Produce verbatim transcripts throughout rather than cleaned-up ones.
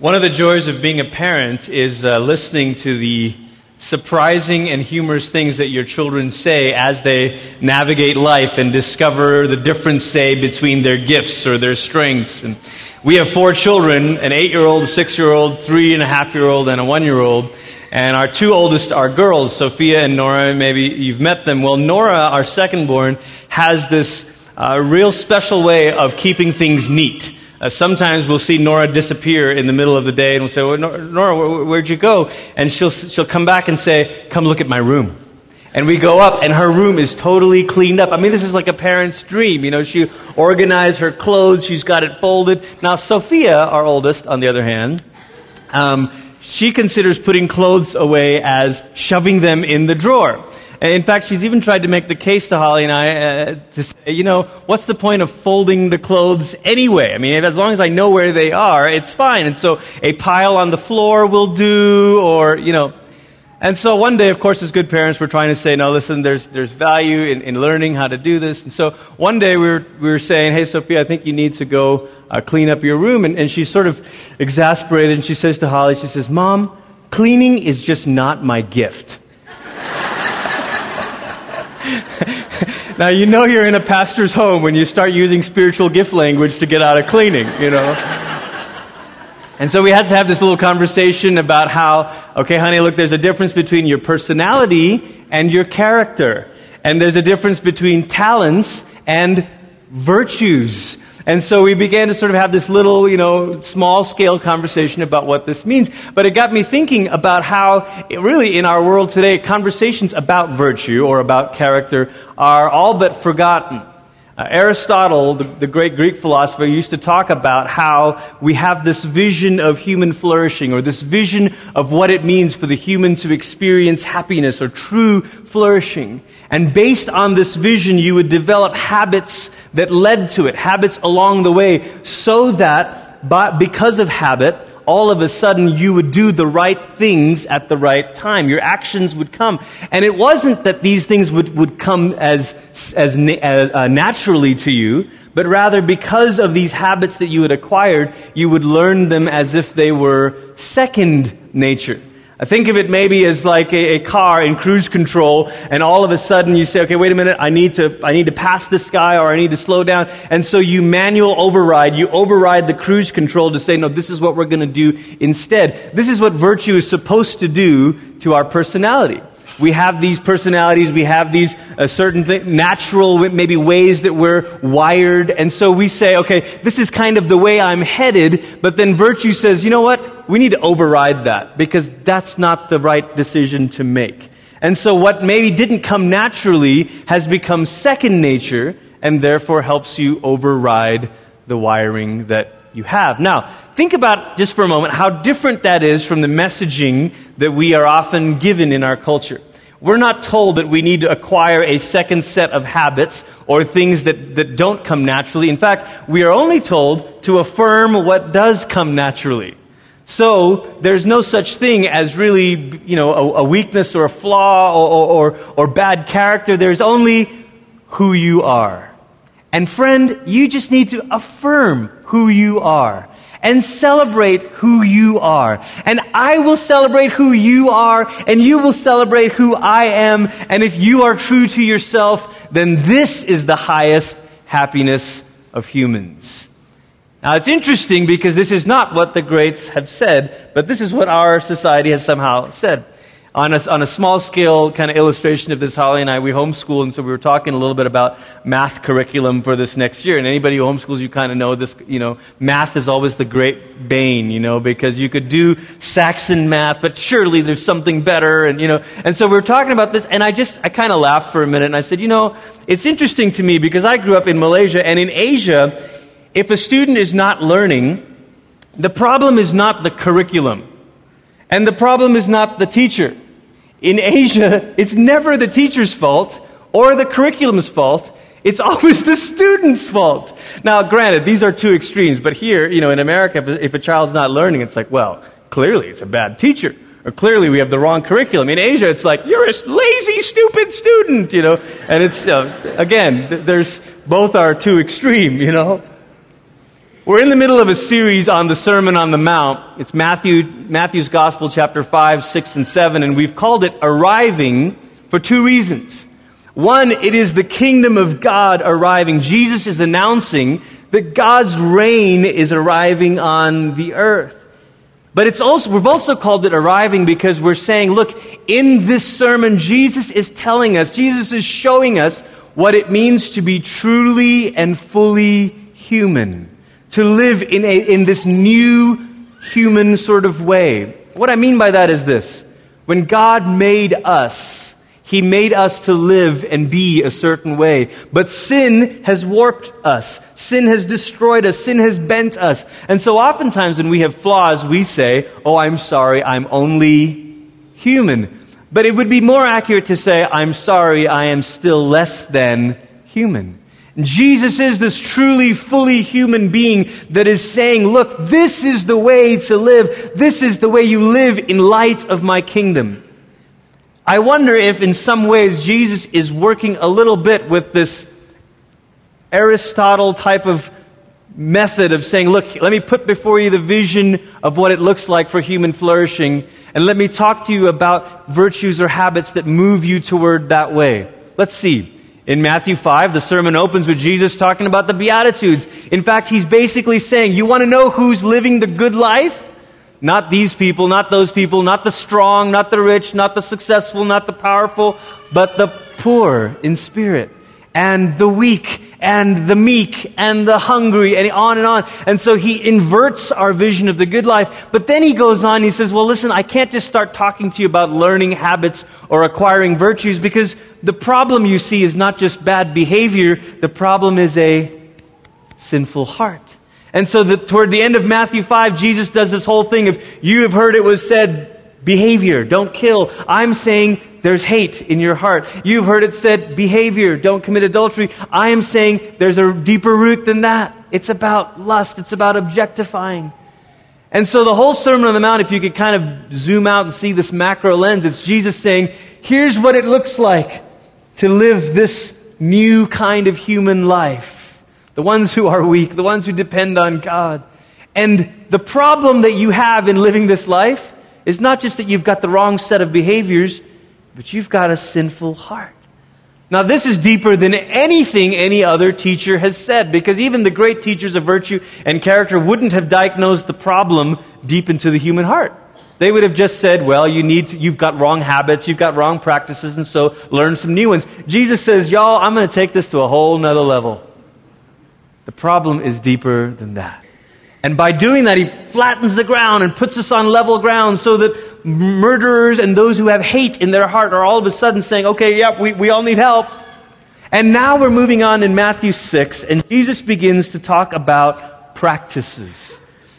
One of the joys of being a parent is uh, listening to the surprising and humorous things that your children say as they navigate life and discover the difference, say, between their gifts or their strengths. And we have four children, an eight-year-old, a six-year-old, three-and-a-half-year-old, and a one-year-old. And our two oldest are girls, Sophia and Nora. Maybe you've met them. Well, Nora, our second-born, has this uh, real special way of keeping things neat. Uh, sometimes we'll see Nora disappear in the middle of the day, and we'll say, well, Nora, where, where'd you go? And she'll she'll come back and say, come look at my room. And we go up, and her room is totally cleaned up. I mean, this is like a parent's dream. You know, she organized her clothes. She's got it folded. Now, Sophia, our oldest, on the other hand, um, she considers putting clothes away as shoving them in the drawer. In fact, she's even tried to make the case to Holly and I uh, to say, you know, what's the point of folding the clothes anyway? I mean, as long as I know where they are, it's fine. And so a pile on the floor will do, or, you know. And so one day, of course, as good parents, we're trying to say, no, listen, there's there's value in, in learning how to do this. And so one day we were, we were saying, hey, Sophia, I think you need to go uh, clean up your room. And, and she's sort of exasperated, and she says to Holly, she says, Mom, cleaning is just not my gift. Now, you know you're in a pastor's home when you start using spiritual gift language to get out of cleaning, you know. And so we had to have this little conversation about how, okay, honey, look, there's a difference between your personality and your character. And there's a difference between talents and virtues. And so we began to sort of have this little, you know, small-scale conversation about what this means. But it got me thinking about how, it really, in our world today, conversations about virtue or about character are all but forgotten. Uh, Aristotle, the, the great Greek philosopher, used to talk about how we have this vision of human flourishing, or this vision of what it means for the human to experience happiness or true flourishing. And based on this vision, you would develop habits that led to it, habits along the way, so that by, because of habit, all of a sudden you would do the right things at the right time. Your actions would come. And it wasn't that these things would, would come as, as, as uh, naturally to you, but rather because of these habits that you had acquired, you would learn them as if they were second nature. I think of it maybe as like a, a car in cruise control, and all of a sudden you say, okay, wait a minute, I need to I need to pass this guy, or I need to slow down. And so you manual override, you override the cruise control to say, no, this is what we're going to do instead. This is what virtue is supposed to do to our personality. We have these personalities, we have these uh, certain th- natural maybe ways that we're wired, and so we say, okay, this is kind of the way I'm headed, but then virtue says, you know what, we need to override that, because that's not the right decision to make. And so what maybe didn't come naturally has become second nature, and therefore helps you override the wiring that you have. Now, think about just for a moment how different that is from the messaging that we are often given in our culture. We're not told that we need to acquire a second set of habits or things that, that don't come naturally. In fact, we are only told to affirm what does come naturally. So there's no such thing as really, you know, a, a weakness or a flaw or, or, or bad character. There's only who you are. And friend, you just need to affirm who you are and celebrate who you are. And I will celebrate who you are, and you will celebrate who I am. And if you are true to yourself, then this is the highest happiness of humans. Now, it's interesting because this is not what the greats have said, but this is what our society has somehow said. On a, on a small scale kind of illustration of this, Holly and I, we homeschool, and so we were talking a little bit about math curriculum for this next year. And anybody who homeschools, you kind of know this, you know, math is always the great bane, you know, because you could do Saxon math, but surely there's something better, and, you know. And so we were talking about this, and I just, I kind of laughed for a minute, and I said, you know, it's interesting to me because I grew up in Malaysia, and in Asia, if a student is not learning, the problem is not the curriculum. And the problem is not the teacher. In Asia, it's never the teacher's fault or the curriculum's fault. It's always the student's fault. Now, granted, these are two extremes, but here, you know, in America, if, if a child's not learning, it's like, well, clearly it's a bad teacher, or clearly we have the wrong curriculum. In Asia, it's like, you're a lazy, stupid student, you know. And it's, uh, again, th- there's, both are too extreme, you know. We're in the middle of a series on the Sermon on the Mount. It's Matthew, Matthew's Gospel, chapter five, six, and seven, and we've called it Arriving for two reasons. One, it is the kingdom of God arriving. Jesus is announcing that God's reign is arriving on the earth. But it's also we've also called it arriving because we're saying, look, in this sermon, Jesus is telling us, Jesus is showing us what it means to be truly and fully human, to live in a in this new human sort of way. What I mean by that is this: when God made us, He made us to live and be a certain way. But sin has warped us. Sin has destroyed us. Sin has bent us. And so oftentimes when we have flaws, we say, oh, I'm sorry, I'm only human. But it would be more accurate to say, I'm sorry, I am still less than human. And Jesus is this truly, fully human being that is saying, look, this is the way to live. This is the way you live in light of my kingdom. I wonder if in some ways Jesus is working a little bit with this Aristotle type of method of saying, look, let me put before you the vision of what it looks like for human flourishing, and let me talk to you about virtues or habits that move you toward that way. Let's see. In Matthew five, the sermon opens with Jesus talking about the Beatitudes. In fact, he's basically saying, you want to know who's living the good life? Not these people, not those people, not the strong, not the rich, not the successful, not the powerful, but the poor in spirit, and the weak, and the meek, and the hungry, and on and on. And so he inverts our vision of the good life. But then he goes on, he says, well, listen, I can't just start talking to you about learning habits or acquiring virtues, because the problem you see is not just bad behavior, the problem is a sinful heart. And so the, toward the end of Matthew five, Jesus does this whole thing of, you have heard it was said, behavior, don't kill. I'm saying there's hate in your heart. You've heard it said, behavior, don't commit adultery. I am saying there's a deeper root than that. It's about lust. It's about objectifying. And so the whole Sermon on the Mount, if you could kind of zoom out and see this macro lens, it's Jesus saying, here's what it looks like to live this new kind of human life. The ones who are weak, the ones who depend on God. And the problem that you have in living this life is not just that you've got the wrong set of behaviors, but you've got a sinful heart. Now, this is deeper than anything any other teacher has said, because even the great teachers of virtue and character wouldn't have diagnosed the problem deep into the human heart. They would have just said, well, you need to, you've got wrong habits, you've got wrong practices, and so learn some new ones. Jesus says, y'all, I'm going to take this to a whole nother level. The problem is deeper than that. And by doing that, he flattens the ground and puts us on level ground so that murderers and those who have hate in their heart are all of a sudden saying, okay, yep, we, we all need help. And now we're moving on in Matthew six, and Jesus begins to talk about practices.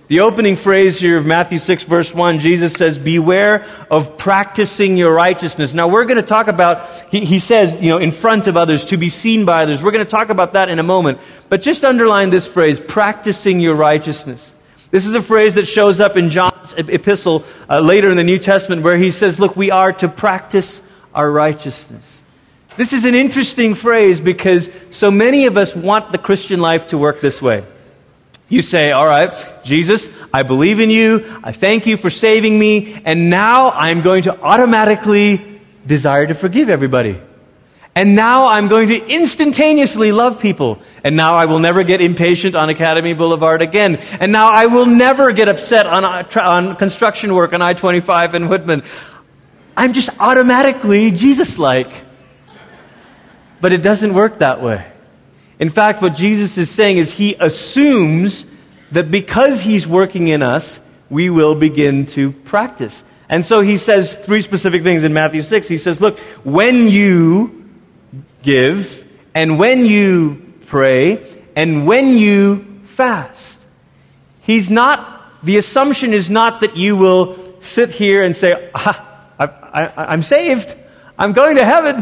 The opening phrase here of Matthew six, verse one, Jesus says, beware of practicing your righteousness. Now, we're going to talk about, he, he says, you know, in front of others, to be seen by others. We're going to talk about that in a moment. But just underline this phrase, practicing your righteousness. This is a phrase that shows up in John's epistle uh, later in the New Testament, where he says, look, we are to practice our righteousness. This is an interesting phrase because so many of us want the Christian life to work this way. You say, all right, Jesus, I believe in you, I thank you for saving me, and now I'm going to automatically desire to forgive everybody. And now I'm going to instantaneously love people. And now I will never get impatient on Academy Boulevard again. And now I will never get upset on, on construction work on I twenty-five and Woodman. I'm just automatically Jesus-like. But it doesn't work that way. In fact, what Jesus is saying is he assumes that because he's working in us, we will begin to practice. And so he says three specific things in Matthew six. He says, look, when you give, and when you pray, and when you fast. He's not, the assumption is not that you will sit here and say, ah, I, I, I'm saved, I'm going to heaven,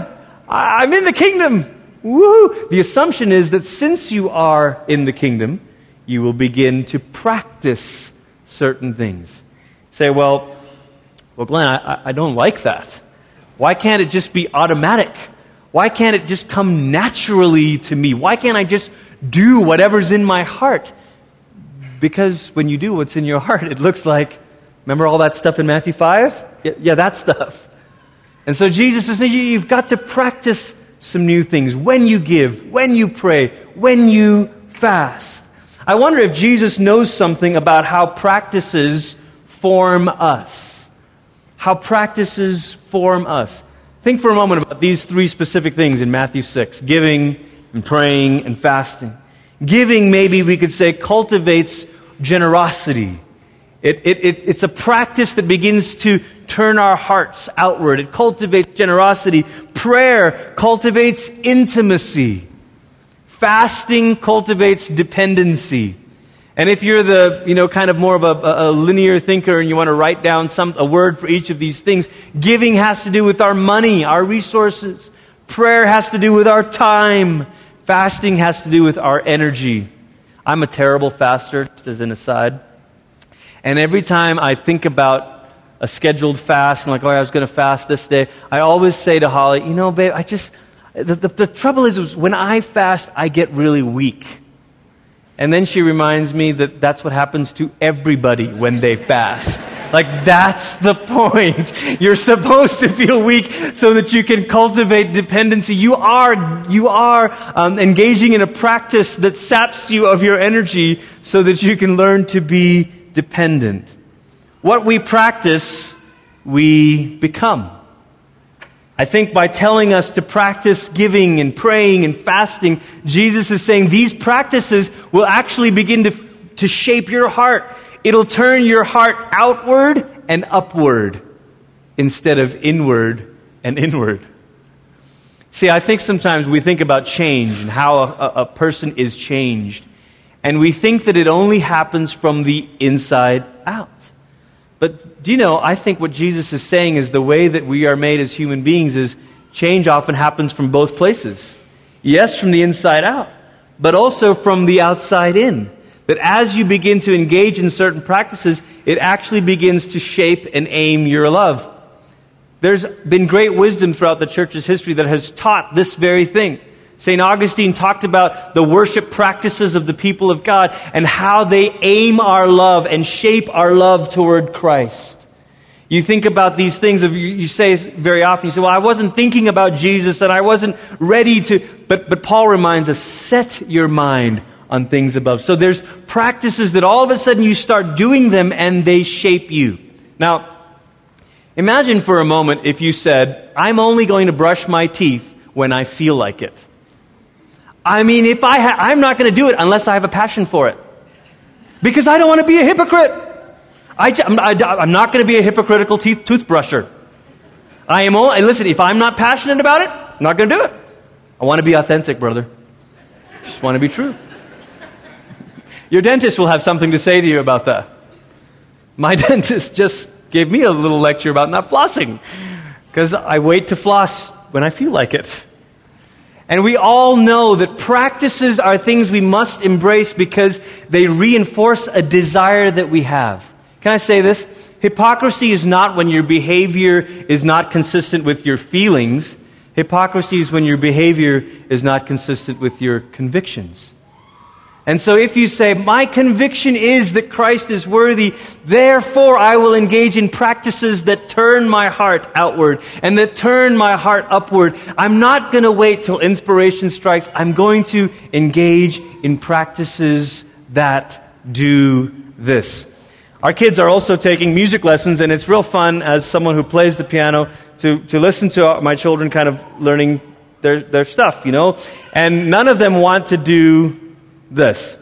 I, I'm in the kingdom. Woo! The assumption is that since you are in the kingdom, you will begin to practice certain things. Say, well, well, Glenn, I, I don't like that. Why can't it just be automatic? Why can't it just come naturally to me? Why can't I just do whatever's in my heart? Because when you do what's in your heart, it looks like, remember all that stuff in Matthew five? Yeah, yeah, that stuff. And so Jesus is saying, you've got to practice some new things. When you give, when you pray, when you fast. I wonder if Jesus knows something about how practices form us. How practices form us. Think for a moment about these three specific things in Matthew six. Giving and praying and fasting. Giving, maybe we could say, cultivates generosity. It, it, it, it's a practice that begins to turn our hearts outward. It cultivates generosity. Prayer cultivates intimacy. Fasting cultivates dependency. And if you're the, you know, kind of more of a, a linear thinker and you want to write down some a word for each of these things, giving has to do with our money, our resources. Prayer has to do with our time. Fasting has to do with our energy. I'm a terrible faster, just as an aside. And every time I think about a scheduled fast, and like, oh, I was going to fast this day, I always say to Holly, you know, babe, I just, the, the, the trouble is, is when I fast, I get really weak. And then she reminds me that that's what happens to everybody when they fast. Like, that's the point. You're supposed to feel weak so that you can cultivate dependency. You are you are um, engaging in a practice that saps you of your energy so that you can learn to be dependent. What we practice, we become. I think by telling us to practice giving and praying and fasting, Jesus is saying these practices will actually begin to, to shape your heart. It'll turn your heart outward and upward instead of inward and inward. See, I think sometimes we think about change and how a, a person is changed. And we think that it only happens from the inside out. But do you know, I think what Jesus is saying is the way that we are made as human beings is change often happens from both places. Yes, from the inside out, but also from the outside in. That as you begin to engage in certain practices, it actually begins to shape and aim your love. There's been great wisdom throughout the church's history that has taught this very thing. Saint Augustine talked about the worship practices of the people of God and how they aim our love and shape our love toward Christ. You think about these things, of you say very often, you say, well, I wasn't thinking about Jesus and I wasn't ready to, but, but Paul reminds us, set your mind on things above. So there's practices that all of a sudden you start doing them and they shape you. Now, imagine for a moment if you said, I'm only going to brush my teeth when I feel like it. I mean, if I ha- I'm not going to do it unless I have a passion for it. Because I don't want to be a hypocrite. I j- I'm, I, I'm not going to be a hypocritical teeth- toothbrusher. I am only, listen, if I'm not passionate about it, I'm not going to do it. I want to be authentic, brother. Just want to be true. Your dentist will have something to say to you about that. My dentist just gave me a little lecture about not flossing because I wait to floss when I feel like it. And we all know that practices are things we must embrace because they reinforce a desire that we have. Can I say this? Hypocrisy is not when your behavior is not consistent with your feelings. Hypocrisy is when your behavior is not consistent with your convictions. And so if you say, my conviction is that Christ is worthy, therefore I will engage in practices that turn my heart outward and that turn my heart upward. I'm not going to wait till inspiration strikes. I'm going to engage in practices that do this. Our kids are also taking music lessons, and it's real fun as someone who plays the piano to, to listen to my children kind of learning their, their stuff, you know. And none of them want to do this.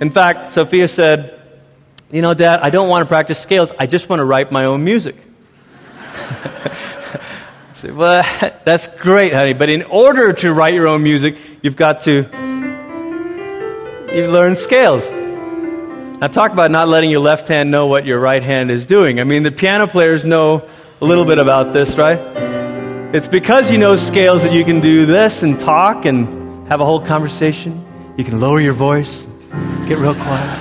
In fact, Sophia said, you know, Dad, I don't want to practice scales. I just want to write my own music. I said, well, that's great, honey. But in order to write your own music, you've got to you've learned scales. Now, talk about not letting your left hand know what your right hand is doing. I mean, the piano players know a little bit about this, right? It's because you know scales that you can do this and talk and have a whole conversation. You can lower your voice, get real quiet.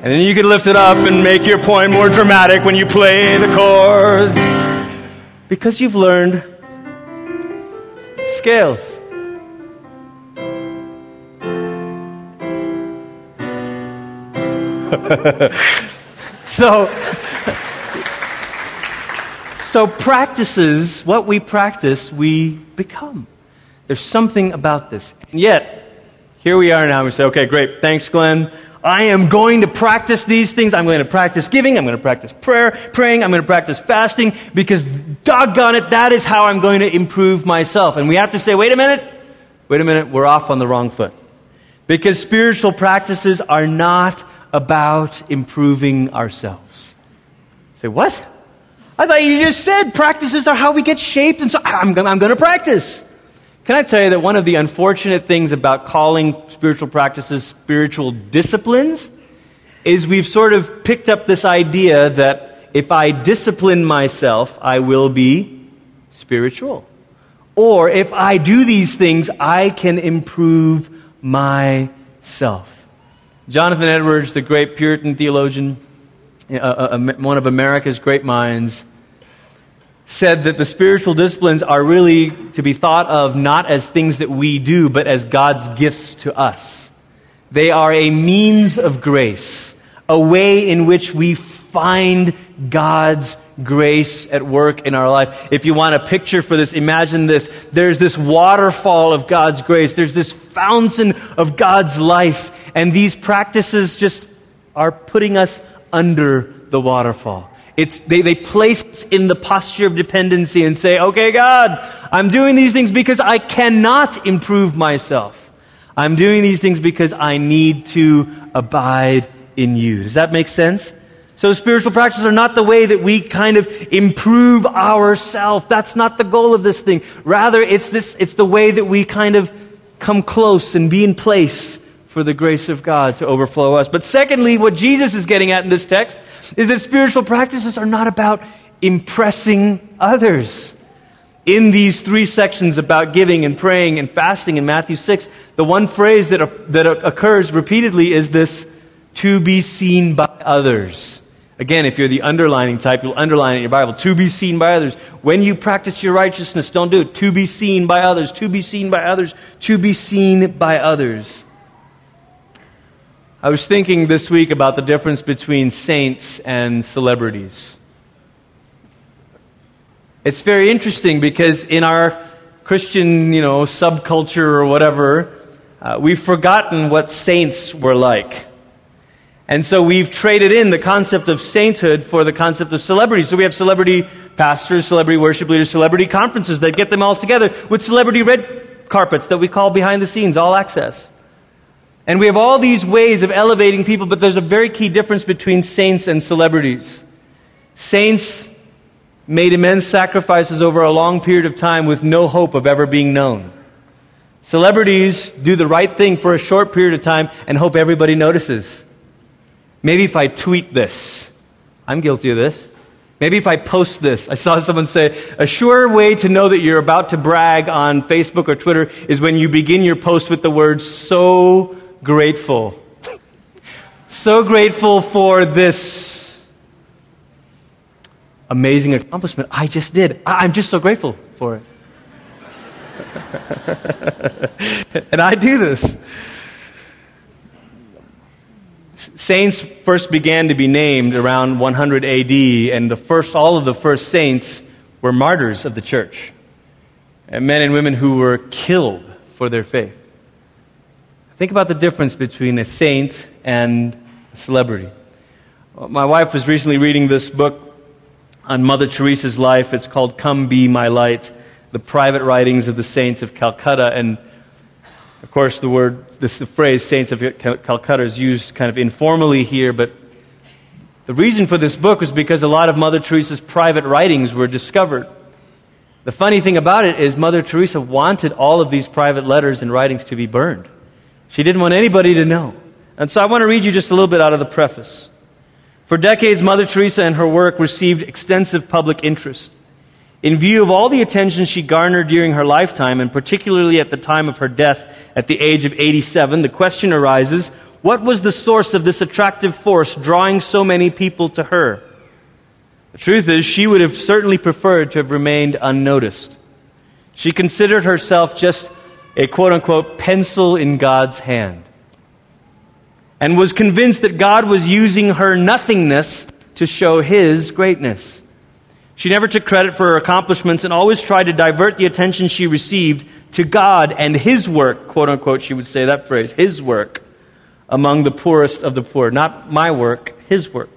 And then you can lift it up and make your point more dramatic when you play the chords. Because you've learned scales. So, so practices, what we practice, we become. There's something about this. And yet, here we are now. We say, okay, great. Thanks, Glenn. I am going to practice these things. I'm going to practice giving. I'm going to practice prayer, praying. I'm going to practice fasting because, doggone it, that is how I'm going to improve myself. And we have to say, wait a minute. Wait a minute. We're off on the wrong foot. Because spiritual practices are not about improving ourselves. Say, what? I thought you just said practices are how we get shaped, and so I'm going, I'm going to practice. Can I tell you that one of the unfortunate things about calling spiritual practices spiritual disciplines is we've sort of picked up this idea that if I discipline myself, I will be spiritual. Or if I do these things, I can improve myself. Jonathan Edwards, the great Puritan theologian, uh, uh, one of America's great minds, said that the spiritual disciplines are really to be thought of not as things that we do, but as God's gifts to us. They are a means of grace, a way in which we find God's grace at work in our life. If you want a picture for this, imagine this. There's this waterfall of God's grace. There's this fountain of God's life. And these practices just are putting us under the waterfall. It's, they, they place us in the posture of dependency and say, okay, God, I'm doing these things because I cannot improve myself. I'm doing these things because I need to abide in you. Does that make sense? So spiritual practices are not the way that we kind of improve ourselves. That's not the goal of this thing. Rather, it's this, it's the way that we kind of come close and be in place for the grace of God to overflow us. But secondly, what Jesus is getting at in this text is that spiritual practices are not about impressing others. In these three sections about giving and praying and fasting in Matthew six, the one phrase that, that occurs repeatedly is this, to be seen by others. Again, if you're the underlining type, you'll underline it in your Bible. To be seen by others. When you practice your righteousness, don't do it. To be seen by others. To be seen by others. To be seen by others. I was thinking this week about the difference between saints and celebrities. It's very interesting because in our Christian, you know, subculture or whatever, uh, we've forgotten what saints were like. And so we've traded in the concept of sainthood for the concept of celebrity. So we have celebrity pastors, celebrity worship leaders, celebrity conferences that get them all together with celebrity red carpets that we call behind the scenes, all access. And we have all these ways of elevating people, but there's a very key difference between saints and celebrities. Saints made immense sacrifices over a long period of time with no hope of ever being known. Celebrities do the right thing for a short period of time and hope everybody notices. Maybe if I tweet this, I'm guilty of this. Maybe if I post this, I saw someone say, a sure way to know that you're about to brag on Facebook or Twitter is when you begin your post with the words, so grateful. So grateful for this amazing accomplishment I just did. I- I'm just so grateful for it. And I do this. Saints first began to be named around one hundred A D, and the first, all of the first saints were martyrs of the church, and men and women who were killed for their faith. Think about the difference between a saint and a celebrity. My wife was recently reading this book on Mother Teresa's life. It's called Come Be My Light, The Private Writings of the Saints of Calcutta, and of course, the word, this, the phrase "saints of Calcutta" is used kind of informally here, but the reason for this book was because a lot of Mother Teresa's private writings were discovered. The funny thing about it is Mother Teresa wanted all of these private letters and writings to be burned. She didn't want anybody to know. And so I want to read you just a little bit out of the preface. For decades, Mother Teresa and her work received extensive public interest. In view of all the attention she garnered during her lifetime, and particularly at the time of her death at the age of eighty-seven, the question arises, what was the source of this attractive force drawing so many people to her? The truth is, she would have certainly preferred to have remained unnoticed. She considered herself just a quote-unquote pencil in God's hand. and was convinced that God was using her nothingness to show his greatness. She never took credit for her accomplishments and always tried to divert the attention she received to God and his work, quote unquote, she would say that phrase, his work, among the poorest of the poor. Not my work, his work.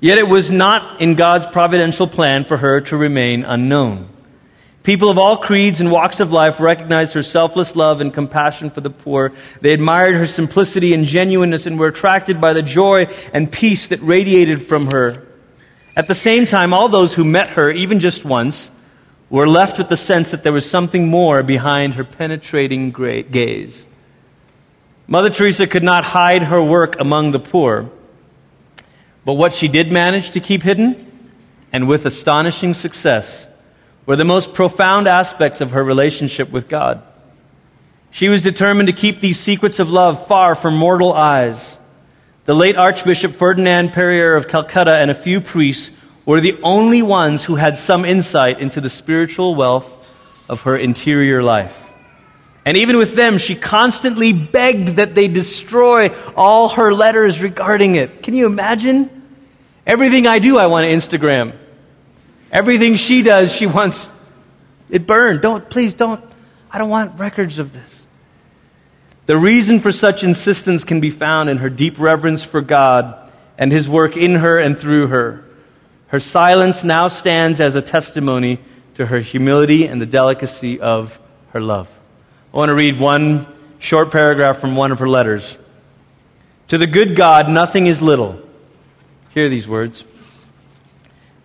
Yet it was not in God's providential plan for her to remain unknown. People of all creeds and walks of life recognized her selfless love and compassion for the poor. They admired her simplicity and genuineness and were attracted by the joy and peace that radiated from her. At the same time, all those who met her, even just once, were left with the sense that there was something more behind her penetrating gaze. Mother Teresa could not hide her work among the poor, but what she did manage to keep hidden, and with astonishing success, were the most profound aspects of her relationship with God. She was determined to keep these secrets of love far from mortal eyes. The late Archbishop Ferdinand Perrier of Calcutta and a few priests were the only ones who had some insight into the spiritual wealth of her interior life. And even with them, she constantly begged that they destroy all her letters regarding it. Can you imagine? Everything I do, I want to Instagram. Everything she does, she wants it burned. Don't, please don't. I don't want records of this. The reason for such insistence can be found in her deep reverence for God and his work in her and through her. Her silence now stands as a testimony to her humility and the delicacy of her love. I want to read one short paragraph from one of her letters. To the good God, nothing is little. Hear these words.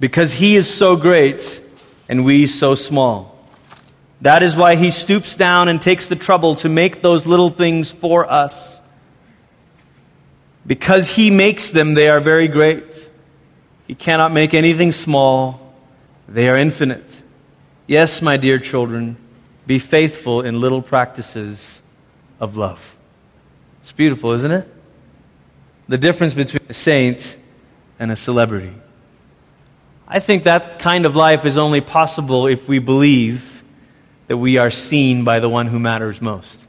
Because he is so great and we so small. That is why he stoops down and takes the trouble to make those little things for us. Because he makes them, they are very great. He cannot make anything small. They are infinite. Yes, my dear children, be faithful in little practices of love. It's beautiful, isn't it? The difference between a saint and a celebrity. I think that kind of life is only possible if we believe that we are seen by the one who matters most.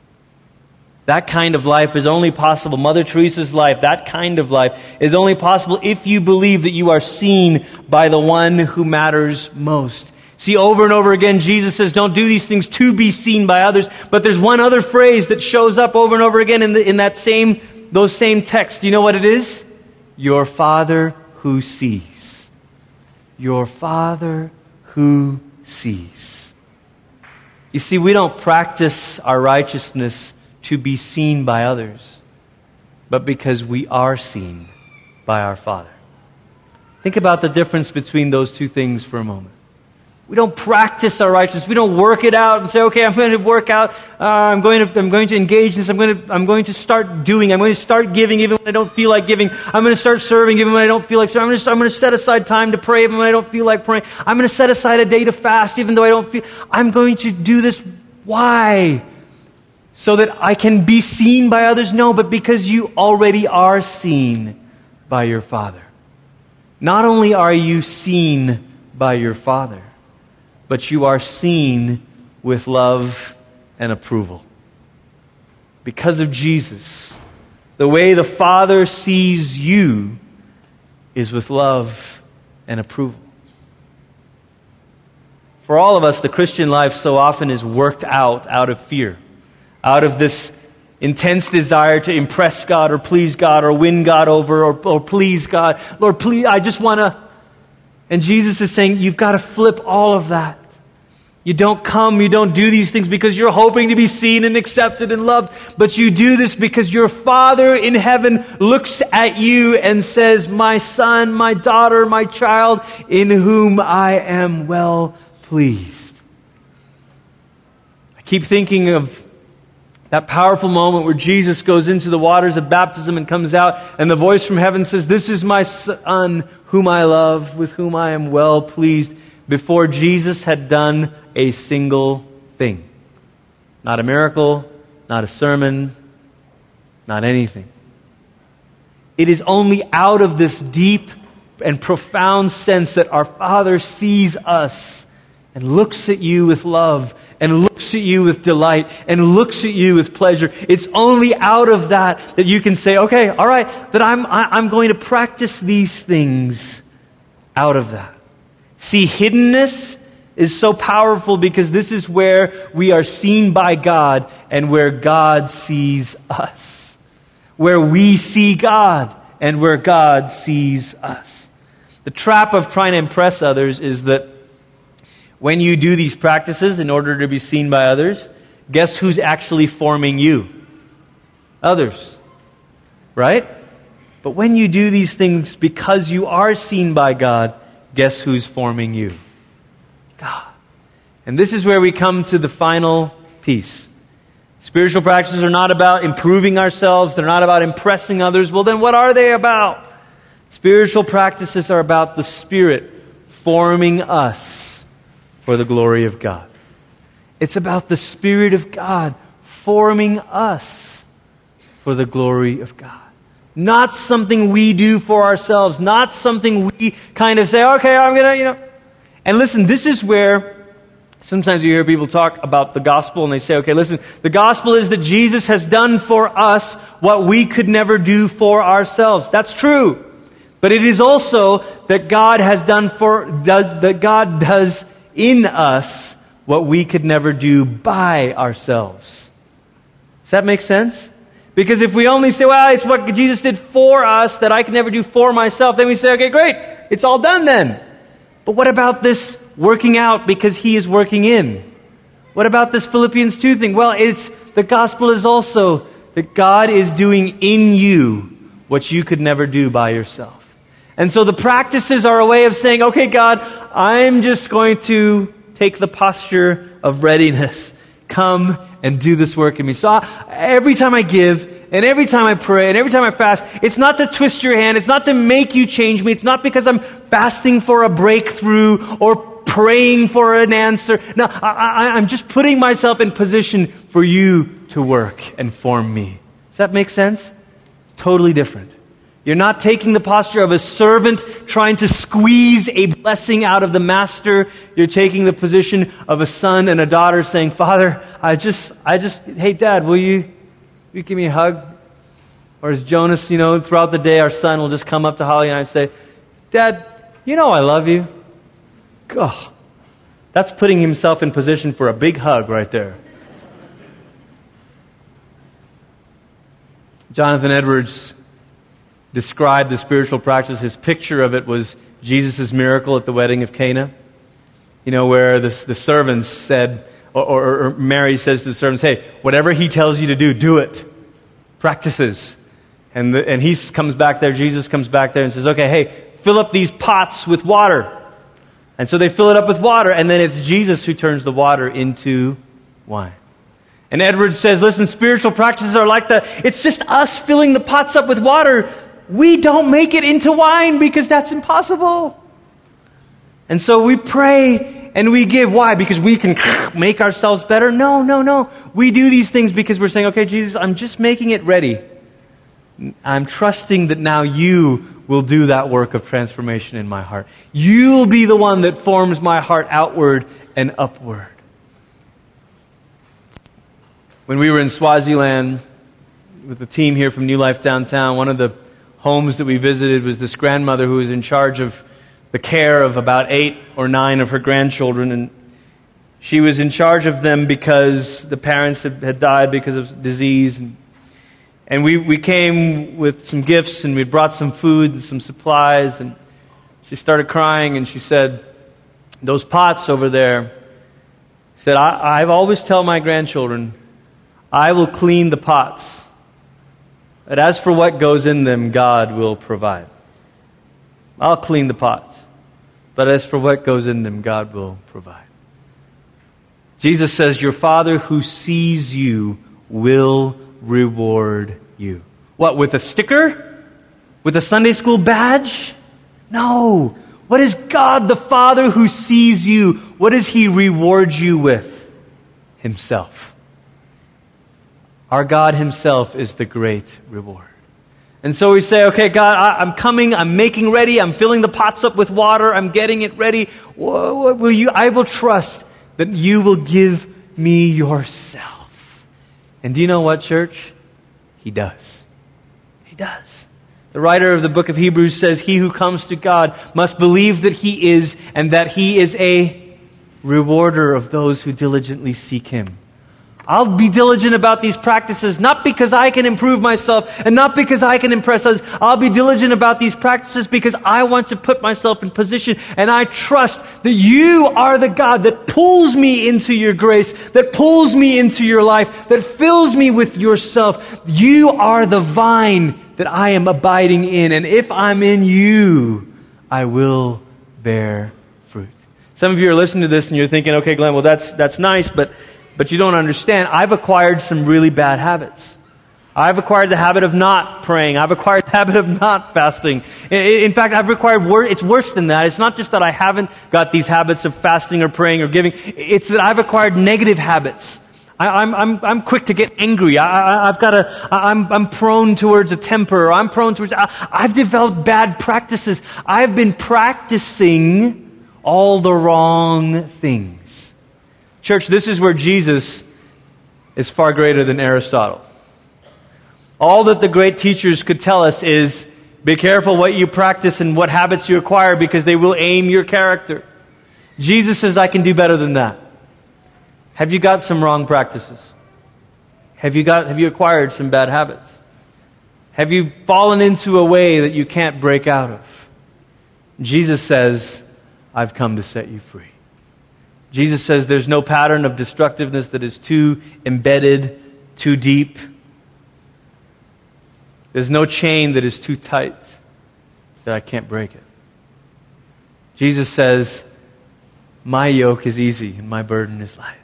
That kind of life is only possible. Mother Teresa's life, that kind of life, is only possible if you believe that you are seen by the one who matters most. See, over and over again, Jesus says, don't do these things to be seen by others. But there's one other phrase that shows up over and over again in, the, in that same, those same texts. Do you know what it is? Your Father who sees. Your Father who sees. You see, we don't practice our righteousness to be seen by others, but because we are seen by our Father. Think about the difference between those two things for a moment. We don't practice our righteousness. We don't work it out and say, okay, I'm going to work out. Uh, I'm going to, I'm going to engage in this. I'm going to, I'm going to start doing. I'm going to start giving even when I don't feel like giving. I'm going to start serving even when I don't feel like serving. I'm going to, start, I'm going to set aside time to pray even when I don't feel like praying. I'm going to set aside a day to fast even though I don't feel. I'm going to do this. Why? So that I can be seen by others? No, but because you already are seen by your Father. Not only are you seen by your Father, but you are seen with love and approval. Because of Jesus, the way the Father sees you is with love and approval. For all of us, the Christian life so often is worked out out of fear, out of this intense desire to impress God or please God or win God over or, or please God. Lord, please, I just want to. And Jesus is saying, you've got to flip all of that. You don't come, you don't do these things because you're hoping to be seen and accepted and loved, but you do this because your Father in heaven looks at you and says, my son, my daughter, my child, in whom I am well pleased. I keep thinking of that powerful moment where Jesus goes into the waters of baptism and comes out, and the voice from heaven says, this is my son whom I love, with whom I am well pleased, before Jesus had done a single thing. Not a miracle, not a sermon, not anything. It is only out of this deep and profound sense that our Father sees us and looks at you with love and looks looks at you with delight and looks at you with pleasure. It's only out of that that you can say, okay, all right, that I'm, I'm going to practice these things out of that. See, hiddenness is so powerful because this is where we are seen by God and where God sees us. Where we see God and where God sees us. The trap of trying to impress others is that when you do these practices in order to be seen by others, guess who's actually forming you? Others. Right? But when you do these things because you are seen by God, guess who's forming you? God. And this is where we come to the final piece. Spiritual practices are not about improving ourselves. They're not about impressing others. Well, then what are they about? Spiritual practices are about the Spirit forming us for the glory of God. It's about the Spirit of God forming us for the glory of God. Not something we do for ourselves. Not something we kind of say, okay, I'm going to, you know. And listen, this is where sometimes you hear people talk about the gospel and they say, okay, listen, the gospel is that Jesus has done for us what we could never do for ourselves. That's true. But it is also that God has done for, that God does in us what we could never do by ourselves. Does that make sense? Because if we only say, well, it's what Jesus did for us that I can never do for myself, then we say, okay, great, it's all done then. But what about this working out because he is working in? What about this Philippians two thing? Well, it's the gospel is also that God is doing in you what you could never do by yourself. And so the practices are a way of saying, okay, God, I'm just going to take the posture of readiness. Come and do this work in me. So I, every time I give, and every time I pray, and every time I fast, it's not to twist your hand. It's not to make you change me. It's not because I'm fasting for a breakthrough or praying for an answer. No, I, I, I'm just putting myself in position for you to work and form me. Does that make sense? Totally different. You're not taking the posture of a servant trying to squeeze a blessing out of the master. You're taking the position of a son and a daughter saying, Father, I just, I just, hey, Dad, will you, will you give me a hug? Or as Jonas, you know, throughout the day, our son will just come up to Holly and I say, Dad, you know I love you. Oh, that's putting himself in position for a big hug right there. Jonathan Edwards described the spiritual practice. His picture of it was Jesus' miracle at the wedding of Cana, you know, where this, the servants said, or, or, or Mary says to the servants, hey, whatever he tells you to do, do it. Practices. And, the, and he comes back there, Jesus comes back there and says, okay, hey, fill up these pots with water. And so they fill it up with water, and then it's Jesus who turns the water into wine. And Edwards says, listen, spiritual practices are like that. It's just us filling the pots up with water. We don't make it into wine because that's impossible. And so we pray and we give. Why? Because we can make ourselves better? No, no, no. We do these things because we're saying, okay, Jesus, I'm just making it ready. I'm trusting that now you will do that work of transformation in my heart. You'll be the one that forms my heart outward and upward. When we were in Swaziland with the team here from New Life Downtown, one of the homes that we visited was this grandmother who was in charge of the care of about eight or nine of her grandchildren. And she was in charge of them because the parents had, had died because of disease. And, and we, we came with some gifts and we brought some food and some supplies. And she started crying and she said, those pots over there, she said, I, I've always tell my grandchildren, I will clean the pots. But as for what goes in them, God will provide. I'll clean the pots. But as for what goes in them, God will provide. Jesus says, your Father who sees you will reward you. What, with a sticker? With a Sunday school badge? No. What is God the Father who sees you? What does He reward you with? Himself. Our God Himself is the great reward. And so we say, okay, God, I, I'm coming, I'm making ready, I'm filling the pots up with water, I'm getting it ready. Will you? I will trust that you will give me yourself. And do you know what, church? He does. He does. The writer of the book of Hebrews says, he who comes to God must believe that he is, and that he is a rewarder of those who diligently seek him. I'll be diligent about these practices, not because I can improve myself and not because I can impress others. I'll be diligent about these practices because I want to put myself in position, and I trust that you are the God that pulls me into your grace, that pulls me into your life, that fills me with yourself. You are the vine that I am abiding in, and if I'm in you, I will bear fruit. Some of you are listening to this and you're thinking, okay, Glenn, well, that's that's nice, but But you don't understand. I've acquired some really bad habits. I've acquired the habit of not praying. I've acquired the habit of not fasting. In, in fact, I've acquired, wor- it's worse than that. It's not just that I haven't got these habits of fasting or praying or giving. It's that I've acquired negative habits. I, I'm, I'm, I'm quick to get angry. I, I, I've got a, I'm, I'm prone towards a temper. I'm prone towards, I, I've developed bad practices. I've been practicing all the wrong things. Church, this is where Jesus is far greater than Aristotle. All that the great teachers could tell us is, be careful what you practice and what habits you acquire, because they will aim your character. Jesus says, I can do better than that. Have you got some wrong practices? Have you got? Have you acquired some bad habits? Have you fallen into a way that you can't break out of? Jesus says, I've come to set you free. Jesus says there's no pattern of destructiveness that is too embedded, too deep. There's no chain that is too tight that I can't break it. Jesus says, my yoke is easy and my burden is light.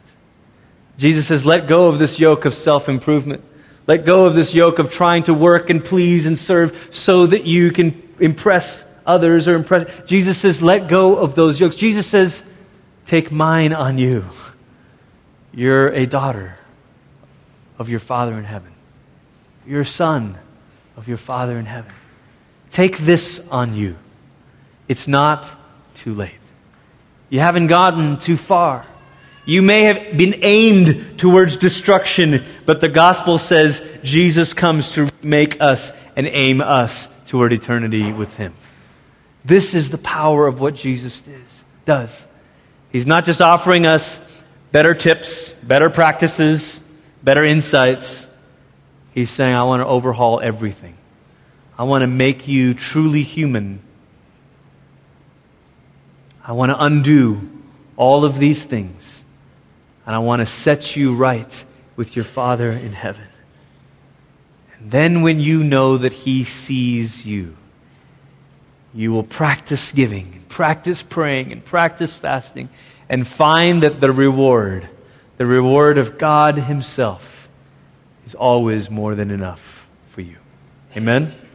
Jesus says, let go of this yoke of self-improvement. Let go of this yoke of trying to work and please and serve so that you can impress others or impress. Jesus says, let go of those yokes. Jesus says, take mine on you. You're a daughter of your Father in heaven. You're a son of your Father in heaven. Take this on you. It's not too late. You haven't gotten too far. You may have been aimed towards destruction, but the gospel says Jesus comes to make us and aim us toward eternity with him. This is the power of what Jesus does. He's not just offering us better tips, better practices, better insights. He's saying, I want to overhaul everything. I want to make you truly human. I want to undo all of these things. And I want to set you right with your Father in heaven. And then when you know that he sees you, you will practice giving, and practice praying, and practice fasting, and find that the reward, the reward of God himself, is always more than enough for you. Amen?